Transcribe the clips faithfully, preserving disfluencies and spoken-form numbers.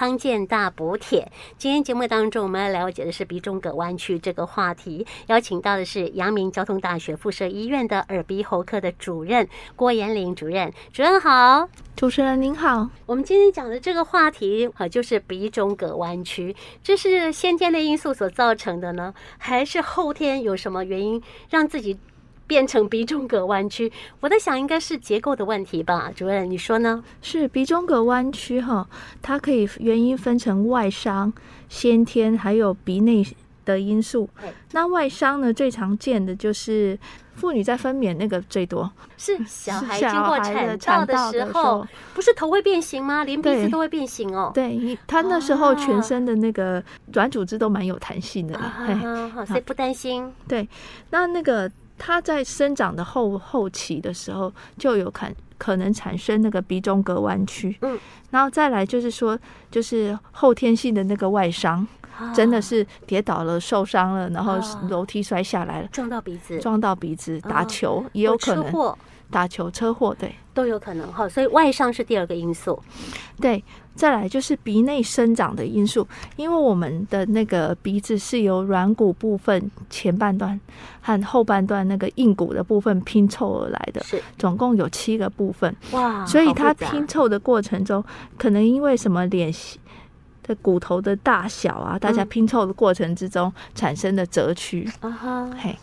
康健大补帖。今天节目当中我们要了解的是鼻中隔弯曲这个话题，邀请到的是阳明交通大学附设医院的耳鼻喉科的主任郭妍玲主任。主任好。主持人您好。我们今天讲的这个话题、啊、就是鼻中隔弯曲，这是先天的因素所造成的呢，还是后天有什么原因让自己变成鼻中隔弯曲？我在想应该是结构的问题吧，主任你说呢？是鼻中隔弯曲哈，它可以原因分成外伤、先天还有鼻内的因素。那外伤呢，最常见的就是妇女在分娩那个最多，是小孩经过产道的时候，不是头会变形吗？连鼻子都会变形哦。对，他那时候全身的那个软组织都蛮有弹性的，所以不担心。对，那那个它在生长的后后期的时候，就有可可能产生那个鼻中隔弯曲。嗯，然后再来就是说，就是后天性的那个外伤，啊、真的是跌倒了、受伤了，然后楼梯摔下来了，啊、撞到鼻子，撞到鼻子，打球、啊、也有可能，打球、车祸，对，都有可能哈。所以外伤是第二个因素，对。再来就是鼻内生长的因素，因为我们的那个鼻子是由软骨部分前半段和后半段那个硬骨的部分拼凑而来的，总共有七个部分。哇，所以它拼凑的过程中，可能因为什么脸的骨头的大小啊，大家拼凑的过程之中产生的折曲。啊哈，嘿。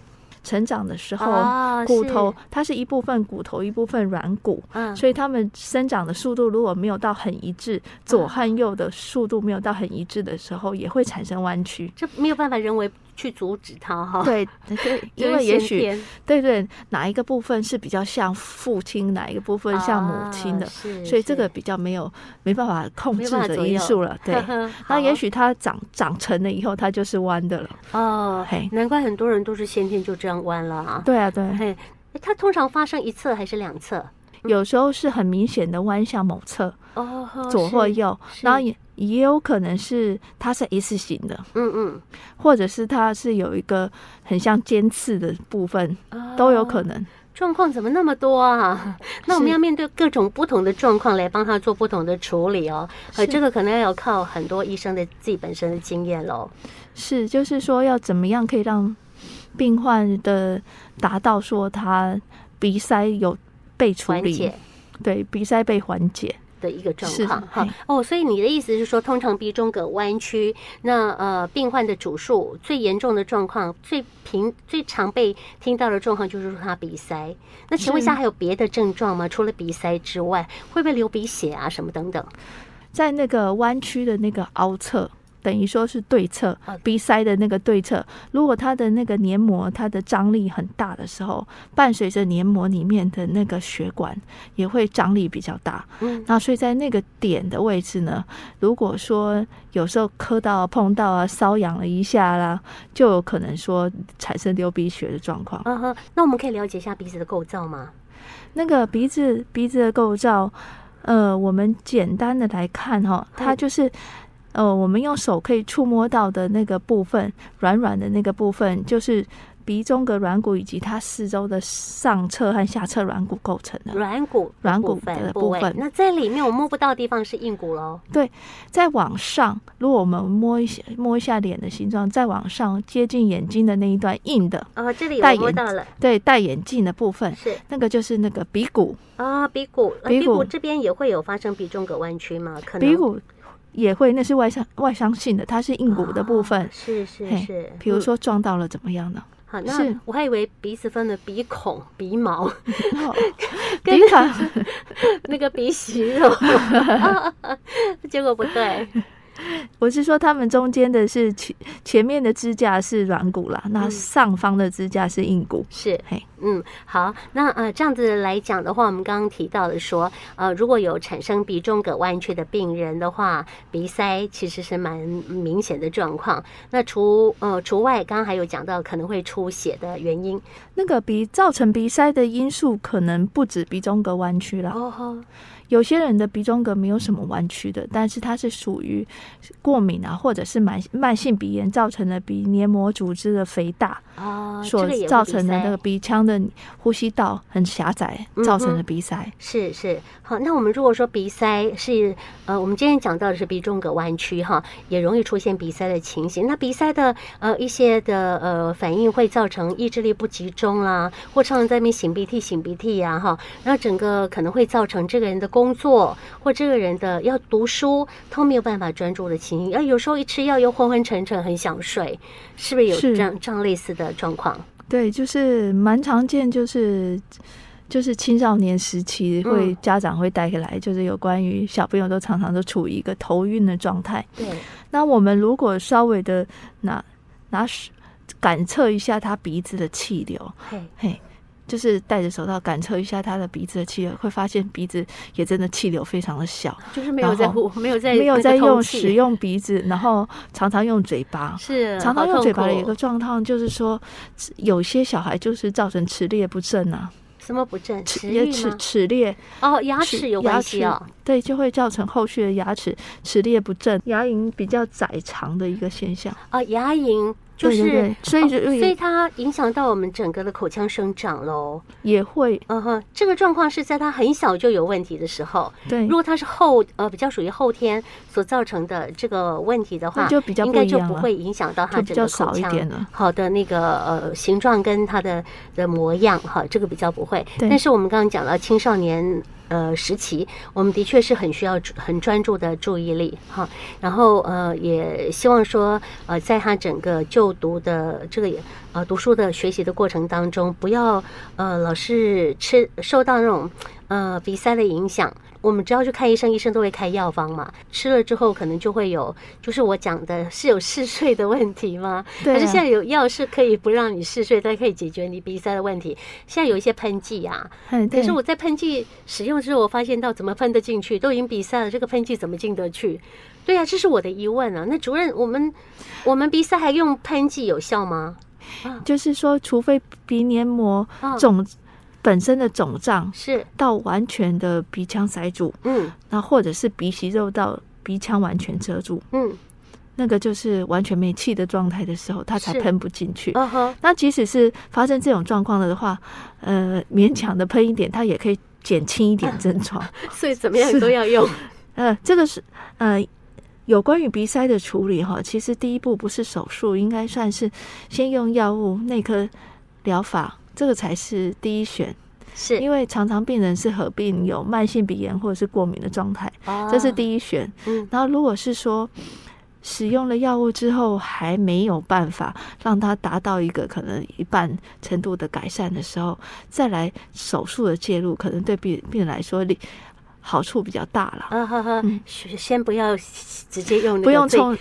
成长的时候、哦、骨头是它是一部分骨头一部分软骨、嗯、所以它们生长的速度如果没有到很一致，左和右的速度没有到很一致的时候、嗯、也会产生弯曲，这没有办法人为去阻止它哈。对对，因为也许对对哪一个部分是比较像父亲，哪一个部分像母亲的、哦、所以这个比较没有没办法控制的因素了。对，那也许它长长成了以后它就是弯的了。哦，难怪很多人都是先天就这样弯了啊！对啊，对，它通常发生一侧还是两侧？有时候是很明显的弯向某侧，哦，左或右，然后也也有可能是它是 S 型的，嗯嗯，或者是它是有一个很像尖刺的部分，哦、都有可能。状况怎么那么多啊？那我们要面对各种不同的状况来帮他做不同的处理哦。呃，这个可能要靠很多医生的自己本身的经验喽。是，就是说要怎么样可以让病患的达到说他鼻塞有被处理，对，鼻塞被缓解的一个状况哈。哦，所以你的意思是说，通常鼻中隔弯曲，那呃，病患的主诉最严重的状况，最平最常被听到的状况就是说他鼻塞。那请问一下，还有别的症状吗？除了鼻塞之外，会不会流鼻血啊，什么等等？在那个弯曲的那个凹侧。等于说是对侧鼻塞的那个对侧，如果它的那个黏膜它的张力很大的时候，伴随着黏膜里面的那个血管也会张力比较大，嗯，那所以在那个点的位置呢，如果说有时候磕到碰到啊，瘙痒了一下啦，就有可能说产生流鼻血的状况。嗯哼，那我们可以了解一下鼻子的构造吗？那个鼻子鼻子的构造，呃，我们简单的来看哈，它就是。呃，我们用手可以触摸到的那个部分，软软的那个部分，就是鼻中隔软骨以及它四周的上侧和下侧软骨构成的。软骨软骨的部分。那在里面我摸不到的地方是硬骨喽。对，再往上，如果我们摸一下摸一下脸的形状，再往上接近眼睛的那一段硬的。哦，这里我摸到了。对，戴眼镜的部分是那个就是那个鼻骨。啊、哦，鼻骨，鼻骨这边也会有发生鼻中隔弯曲吗？可能。鼻骨。也会，那是外伤外伤性的，它是硬骨的部分，哦、是是是。比如说撞到了怎么样呢？嗯、好，那我还以为鼻子分了鼻孔、鼻毛，跟那个鼻息肉，结果不对。我是说，他们中间的是前前面的支架是软骨啦，那上方的支架是硬骨。嗯、是，嗯，好，那呃这样子来讲的话，我们刚刚提到的说，呃，如果有产生鼻中隔弯曲的病人的话，鼻塞其实是蛮明显的状况。那除呃除外，刚刚还有讲到可能会出血的原因，那个鼻造成鼻塞的因素可能不止鼻中隔弯曲啦。哦哦，有些人的鼻中隔没有什么弯曲的，但是它是属于过敏啊，或者是慢慢性鼻炎造成的鼻黏膜组织的肥大啊，所造成的那个鼻腔的呼吸道很狭窄造成的鼻塞、嗯、是是。好，那我们如果说鼻塞是呃，我们今天讲到的是鼻中隔弯曲哈，也容易出现鼻塞的情形。那鼻塞的呃一些的呃反应会造成意志力不集中啦、啊，或常常在那边擤鼻涕擤鼻涕呀、啊、哈，然后整个可能会造成这个人的工作或这个人的要读书都没有办法专注的情形。啊、呃，有时候一吃药又昏昏沉沉，很想睡，是不是有这样这样类似的状况？对，就是蛮常见，就是就是青少年时期会、嗯、家长会带给来，就是有关于小朋友都常常都处于一个头晕的状态。对，那我们如果稍微的拿拿感测一下他鼻子的气流，嘿，嘿，就是戴着手套感测一下他的鼻子的气流，会发现鼻子也真的气流非常的小，就是没有在没有在没有在用使用鼻子，然后常常用嘴巴，是常常用嘴巴的一个状况，就是说有些小孩就是造成齿列不正啊。什么不正？齿裂吗？齿裂哦，牙齿有关系哦。对，就会造成后续的牙齿齿裂不正、牙龈比较窄长的一个现象啊、哦。牙龈就是，对对对，所以、哦、所以它影响到我们整个的口腔生长喽，也会。嗯哼，这个状况是在他很小就有问题的时候。对，如果他是后呃比较属于后天所造成的这个问题的话，就比较不一样了，应该就不会影响到他整个口腔好的那个呃形状跟他的的模样哈，这个比较不会。但是我们刚刚讲了青少年呃时期，我们的确是很需要很专注的注意力哈，然后呃也希望说呃在他整个就读的这个呃读书的学习的过程当中，不要呃老是吃受到那种呃鼻塞的影响。我们只要去看医生，医生都会开药方嘛，吃了之后可能就会有，就是我讲的是有嗜睡的问题吗？对、啊。可是现在有药是可以不让你嗜睡，但可以解决你鼻塞的问题。现在有一些喷剂啊，可是我在喷剂使用之后，我发现到怎么喷得进去，都已经鼻塞了，这个喷剂怎么进得去？对啊，这是我的疑问啊。那主任，我们我们鼻塞还用喷剂有效吗？就是说，除非鼻黏膜肿。啊本身的肿胀是到完全的鼻腔塞住，嗯，那或者是鼻息肉到鼻腔完全遮住，嗯，那个就是完全没气的状态的时候，它才喷不进去。Uh-huh. 那即使是发生这种状况的话，呃，勉强的喷一点，它也可以减轻一点症状。所以怎么样都要用。呃，这个是呃。有关于鼻塞的处理哈，其实第一步不是手术，应该算是先用药物内科疗法。这个才是第一选，是因为常常病人是合并有慢性鼻炎或者是过敏的状态、啊、这是第一选、嗯、然后如果是说使用了药物之后还没有办法让它达到一个可能一半程度的改善的时候，再来手术的介入，可能对病人来说好处比较大了、啊哈哈嗯、先不要直接用那个不用冲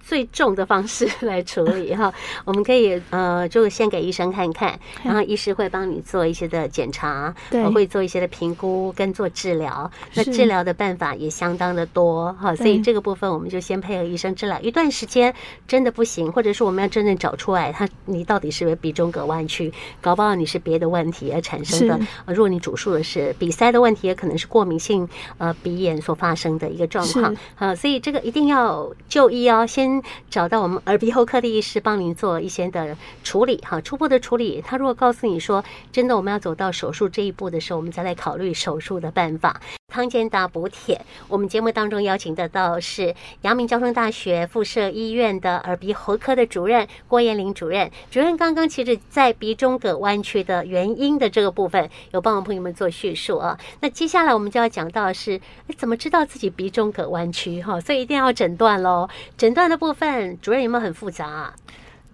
最重的方式来处理哈，我们可以呃，就先给医生看看，然后医师会帮你做一些的检查，对，会做一些的评估跟做治疗。那治疗的办法也相当的多哈，所以这个部分我们就先配合医生治疗一段时间。真的不行，或者是我们要真正找出来，他你到底是不是鼻中隔弯曲，搞不好你是别的问题而产生的。呃、如果你主诉的是鼻塞的问题，也可能是过敏性呃鼻炎所发生的一个状况啊、呃，所以这个一定要就医哦，先。找到我们耳鼻喉科的医师帮您做一些的处理哈，初步的处理。他如果告诉你说真的我们要走到手术这一步的时候，我们再来考虑手术的办法。康健大补帖，我们节目当中邀请得到是阳明交通大学附设医院的耳鼻喉科的主任郭彥麟主任。主任刚刚其实在鼻中隔弯曲的原因的这个部分有帮我朋友们做叙述啊。那接下来我们就要讲到是怎么知道自己鼻中隔弯曲哈，所以一定要诊断咯。诊断的部分主任有没有很复杂啊？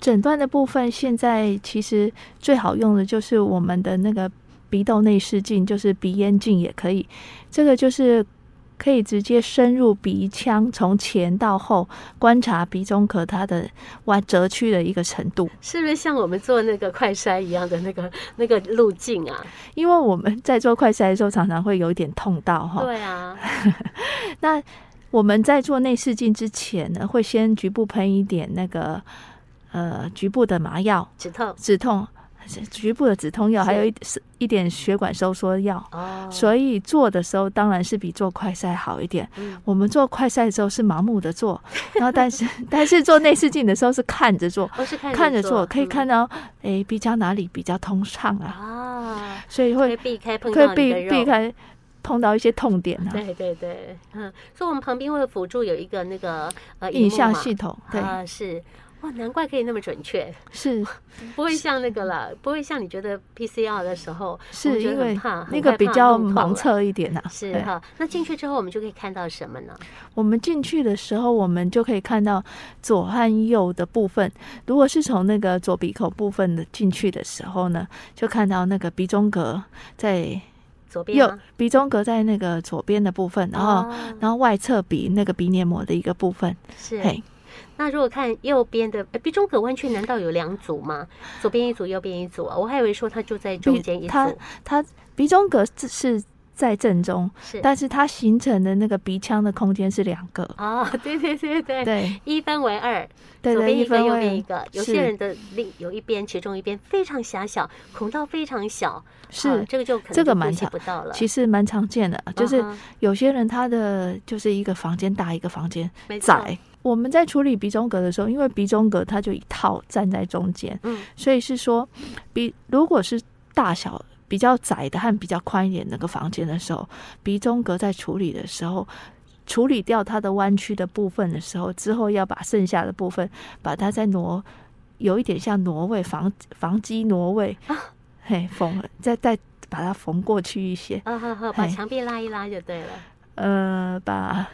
诊断的部分现在其实最好用的就是我们的那个鼻窦内视镜，就是鼻咽镜也可以，这个就是可以直接深入鼻腔，从前到后观察鼻中隔它的弯折曲的一个程度，是不是像我们做那个快筛一样的那个那个路径啊？因为我们在做快筛的时候常常会有一点痛到哈。对啊。那我们在做内视镜之前呢，会先局部喷一点那个呃局部的麻药止痛止痛。局部的止痛药，还有 一, 一点血管收缩药、哦、所以做的时候当然是比做快筛好一点、嗯、我们做快筛的时候是盲目的做，然后但是但是做内视镜的时候是看着做、哦、是看着 做, 看着做可以看到、嗯、诶，鼻腔哪里比较通畅 啊, 啊所以会避开碰到你的肉，避开碰到一些痛点、啊、对对对，嗯，所以我们旁边会辅助有一个那个呃影像系统，对、呃、是哇，难怪可以那么准确，是不会像那个了，不会像你觉得 P C R 的时候是因为那个比较盲测一点、啊、是哈。那进去之后我们就可以看到什么呢？我们进去的时候我们就可以看到左和右的部分，如果是从那个左鼻孔部分的进去的时候呢，就看到那个鼻中隔在左边吗？鼻中隔在那个左边的部分，然后、哦、然后外侧鼻那个鼻黏膜的一个部分是。那如果看右边的鼻中隔弯曲，难道有两组吗？左边一组，右边一组、啊、我还以为说它就在中间一组。它它鼻中隔是在正中，是但是它形成的那个鼻腔的空间是两个。哦，对对对对对，一分为二，对对，左边一个，右边一个。有些人的另有一边，其中一边非常狭小，孔道非常小，是、啊、这个就可能这个蛮常不到了，其实蛮常见的，就是有些人他的就是一个房间大，一个房间窄。我们在处理鼻中隔的时候，因为鼻中隔它就一套站在中间、嗯、所以是说鼻如果是大小比较窄的和比较宽一点那个房间的时候，鼻中隔在处理的时候，处理掉它的弯曲的部分的时候，之后要把剩下的部分把它再挪，有一点像挪位，防防击挪位、啊、嘿，缝再再把它缝过去一些、啊、好好把墙壁拉一拉就对了，呃把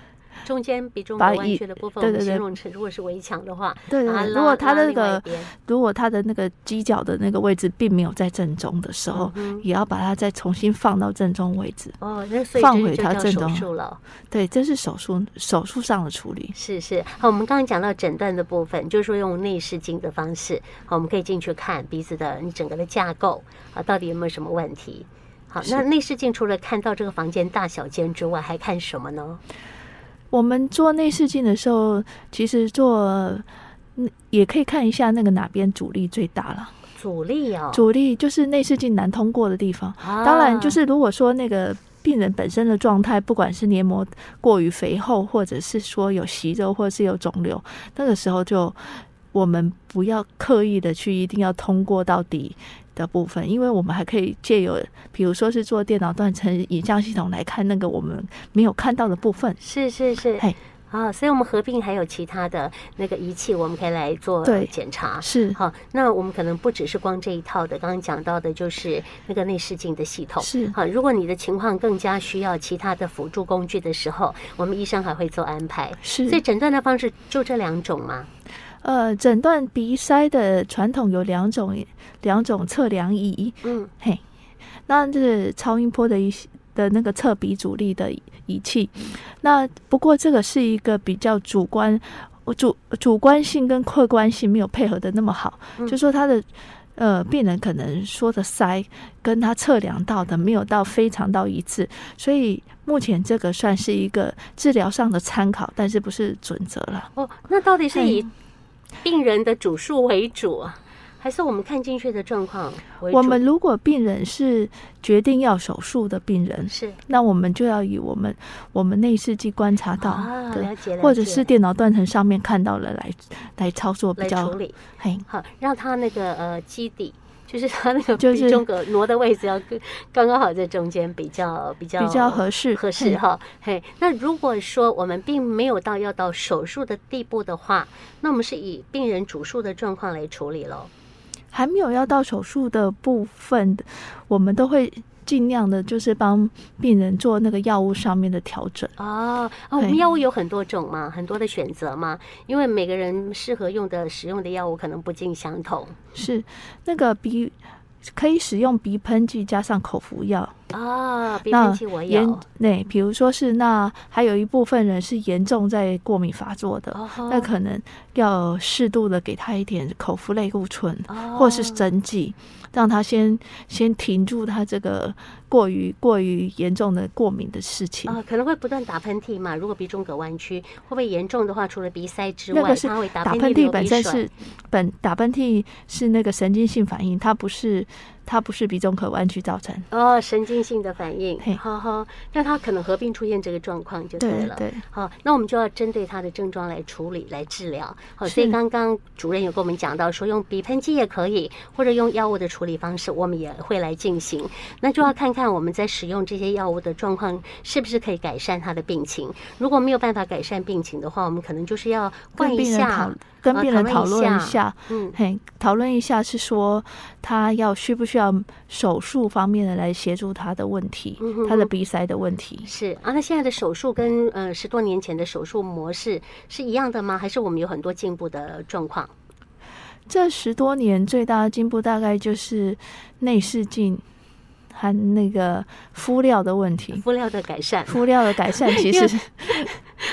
中间比中间弯曲的部分，对对对，我们形容成如果是围墙的话，对对对，如果它的那个如果它的那个犄角的那个位置并没有在正中的时候，嗯、也要把它再重新放到正中位置。哦，那所以放回它正中了。对，这是手术手术上的处理。是是，好，我们刚刚讲到诊断的部分，就是说用内视镜的方式，好，我们可以进去看鼻子的你整个的架构啊，到底有没有什么问题？好，那内视镜除了看到这个房间大小间之外，还看什么呢？我们做内视镜的时候，其实做也可以看一下那个哪边阻力最大了。阻力哦，阻力就是内视镜难通过的地方。啊、当然，就是如果说那个病人本身的状态，不管是黏膜过于肥厚，或者是说有息肉，或者是有肿瘤，那个时候就我们不要刻意的去一定要通过到底的部分，因为我们还可以借由比如说是做电脑断层影像系统来看那个我们没有看到的部分，是是是，啊，所以我们合并还有其他的那个仪器，我们可以来做检查。是，好，那我们可能不只是光这一套的，刚刚讲到的就是那个内视镜的系统。是，好，如果你的情况更加需要其他的辅助工具的时候，我们医生还会做安排。是，所以诊断的方式就这两种吗？呃，诊断鼻塞的传统有两种，两种测量仪。嗯，嘿，那就是超音波的一些的那个测鼻阻力的仪器。那不过这个是一个比较主观，主主观性跟客观性没有配合的那么好，嗯、就说他的呃病人可能说的塞跟他测量到的没有到非常到一致，所以目前这个算是一个治疗上的参考，但是不是准则了。哦，那到底是以、嗯病人的主诉为主，还是我们看进去的状况为主？我们如果病人是决定要手术的病人，是那我们就要以我们我们内视镜观察到的、啊、或者是电脑断层上面看到了来来操作比较来处理，好，让他那个呃基底。就是它那个鼻中隔挪的位置要刚刚好在中间，比较比较比较合适合适哈。嘿，那如果说我们并没有到要到手术的地步的话，那我们是以病人主诉的状况来处理咯。还没有要到手术的部分，我们都会尽量的就是帮病人做那个药物上面的调整。哦，哦，我们药物有很多种嘛，很多的选择嘛，因为每个人适合用的使用的药物可能不尽相同。是，那个鼻可以使用鼻喷剂加上口服药。啊、哦，那我有对，比如说是那还有一部分人是严重在过敏发作的，哦、那可能要适度的给他一点口服类固醇、哦、或是针剂，让他先先停住他这个过于过于严重的过敏的事情。哦、可能会不断打喷嚏嘛？如果鼻中隔弯曲，会不会严重的话，除了鼻塞之外，那个是打喷嚏本身是本打喷嚏是那个神经性反应，它不是。它不是鼻中隔弯曲造成哦，神经性的反应，好好，那它可能合并出现这个状况就对了，对，好，那我们就要针对它的症状来处理、来治疗。好，所以刚刚主任有跟我们讲到说，用鼻喷剂也可以，或者用药物的处理方式，我们也会来进行。那就要看看我们在使用这些药物的状况是不是可以改善他的病情。如果没有办法改善病情的话，我们可能就是要换一下。跟病人讨论一下，嗯，嘿，讨论一下是说他要需不需要手术方面的来协助他的问题，嗯、哼哼他的鼻塞的问题是啊。那现在的手术跟呃十多年前的手术模式是一样的吗？还是我们有很多进步的状况？这十多年最大的进步大概就是内视镜。和那个敷料的问题，敷料的改善，敷料的改善，其实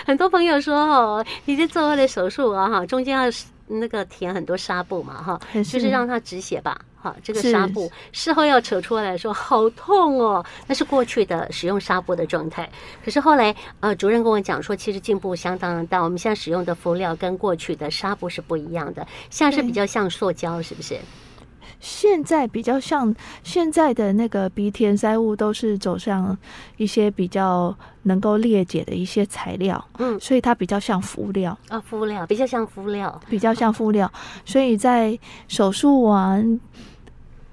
很多朋友说哦，你这做了手术啊，哈，中间要那个填很多纱布嘛，哈，就是让它止血吧，哈，这个纱布事后要扯出来说好痛哦，那是过去的使用纱布的状态。可是后来呃，主任跟我讲说，其实进步相当的大，我们现在使用的敷料跟过去的纱布是不一样的，现在是比较像塑胶，是不是？现在比较像现在的那个鼻填塞物都是走向一些比较能够裂解的一些材料，嗯，所以它比较像敷料啊，敷料比较像敷料，比较像敷料，所以在手术完。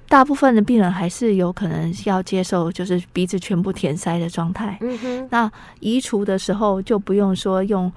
大部分的病人还是有可能要接受就是鼻子全部填塞的状态，嗯哼，那移除的时候就不用说用。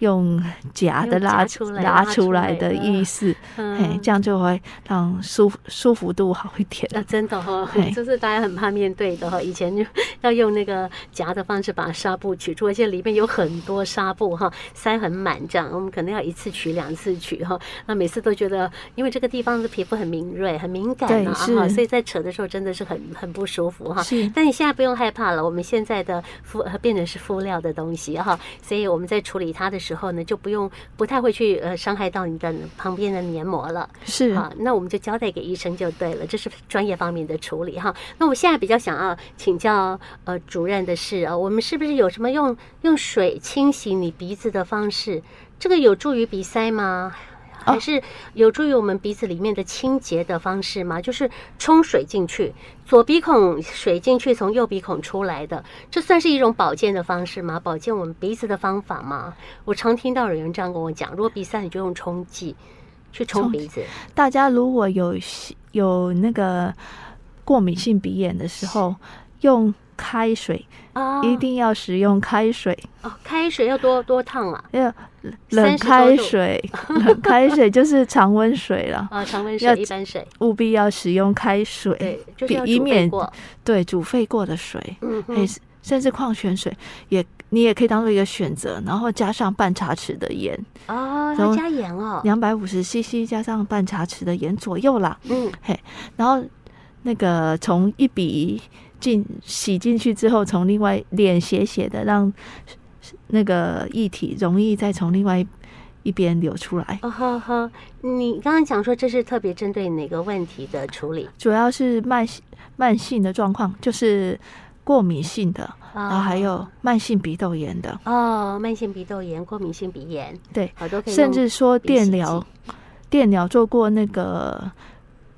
用夹的拉出来拉出来的意思，嗯，这样就会让舒舒服度好一点。啊，真的哈，哦，这是大家很怕面对的哈。以前就要用那个夹的方式把纱布取出，而且里面有很多纱布哈，塞很满这样，我们可能要一次取两次取哈。那每次都觉得，因为这个地方的皮肤很敏锐、很敏感啊，哈，所以在扯的时候真的是很很不舒服哈。但你现在不用害怕了，我们现在的敷变成是敷料的东西哈，所以我们在处理它的时候。时候呢，就不用不太会去呃伤害到你的旁边的黏膜了，是啊，那我们就交代给医生就对了，这是专业方面的处理哈。那我现在比较想要请教呃主任的是啊，我们是不是有什么用用水清洗你鼻子的方式？这个有助于鼻塞吗？还是有助于我们鼻子里面的清洁的方式吗？就是冲水进去，左鼻孔水进去，从右鼻孔出来的，这算是一种保健的方式吗？保健我们鼻子的方法吗？我常听到有人这样跟我讲，如果鼻塞你就用冲剂去冲鼻子。大家如果有有那个过敏性鼻炎的时候，用开水，哦，一定要使用开水哦，开水要多多烫啊，要冷开水，冷开水就是常温水了啊，哦，常温水一般水务必要使用开水，对，就是要煮沸过，对，煮沸过的水，嗯，甚至矿泉水也你也可以当做一个选择，然后加上半茶匙的盐哦，要加盐哦，两百五十 C C 加上半茶匙的盐左右啦，嗯，嘿，然后那个从一比进洗进去之后，从另外脸斜斜的，让那个液体容易再从另外一边流出来。哦呵呵，你刚刚讲说这是特别针对哪个问题的处理？主要是慢性慢性的状况，就是过敏性的，哦，然后还有慢性鼻窦炎的。哦，慢性鼻窦炎、过敏性鼻炎，对，好多可以。甚至说电疗，电疗做过那个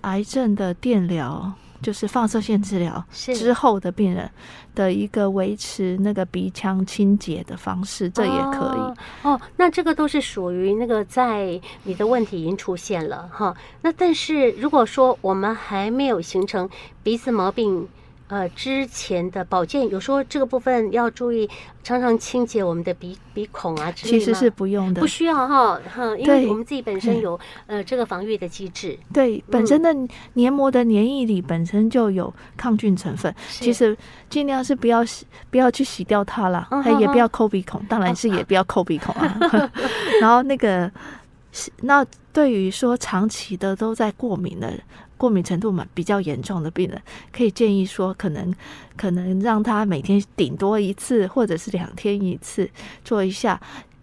癌症的电疗。就是放射线治疗之后的病人的一个维持那个鼻腔清洁的方式，这也可以。 哦, 哦，那这个都是属于那个在你的问题已经出现了哈。那但是如果说我们还没有形成鼻子毛病呃之前的保健，有时候这个部分要注意，常常清洁我们的鼻鼻孔啊之类的。其实是不用的，不需要哈，因为我们自己本身有呃这个防御的机制。对，嗯，本身的黏膜的黏液里本身就有抗菌成分，其实尽量是不要不要去洗掉它啦，嗯，也不要抠鼻孔，嗯，当然是也不要抠鼻孔啊。嗯，然后那个那对于说长期的都在过敏的过敏程度比较严重的病人，可以建议说可能可能让他每天顶多一次或者是两天一次做一下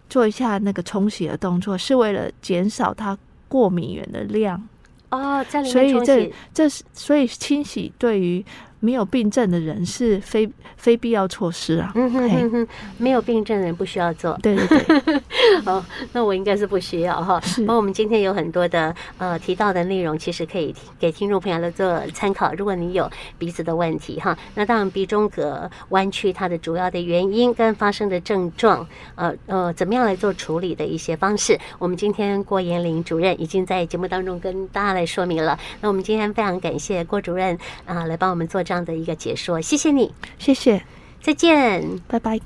做一下那个冲洗的动作，是为了减少他过敏原的量哦，在里面冲洗。所以这这所以清洗对于没有病症的人是非非必要措施啊。嗯哼嗯哼，没有病症的人不需要做。对对对。哦，那我应该是不需要哈。是。那我们今天有很多的呃提到的内容，其实可以给听众朋友来做参考。如果你有鼻子的问题哈，那当然鼻中隔弯曲它的主要的原因跟发生的症状，呃呃，怎么样来做处理的一些方式，我们今天郭妍玲主任已经在节目当中跟大家来说明了。那我们今天非常感谢郭主任啊、呃，来帮我们做这样的一个解说，谢谢你，谢谢，再见，拜拜。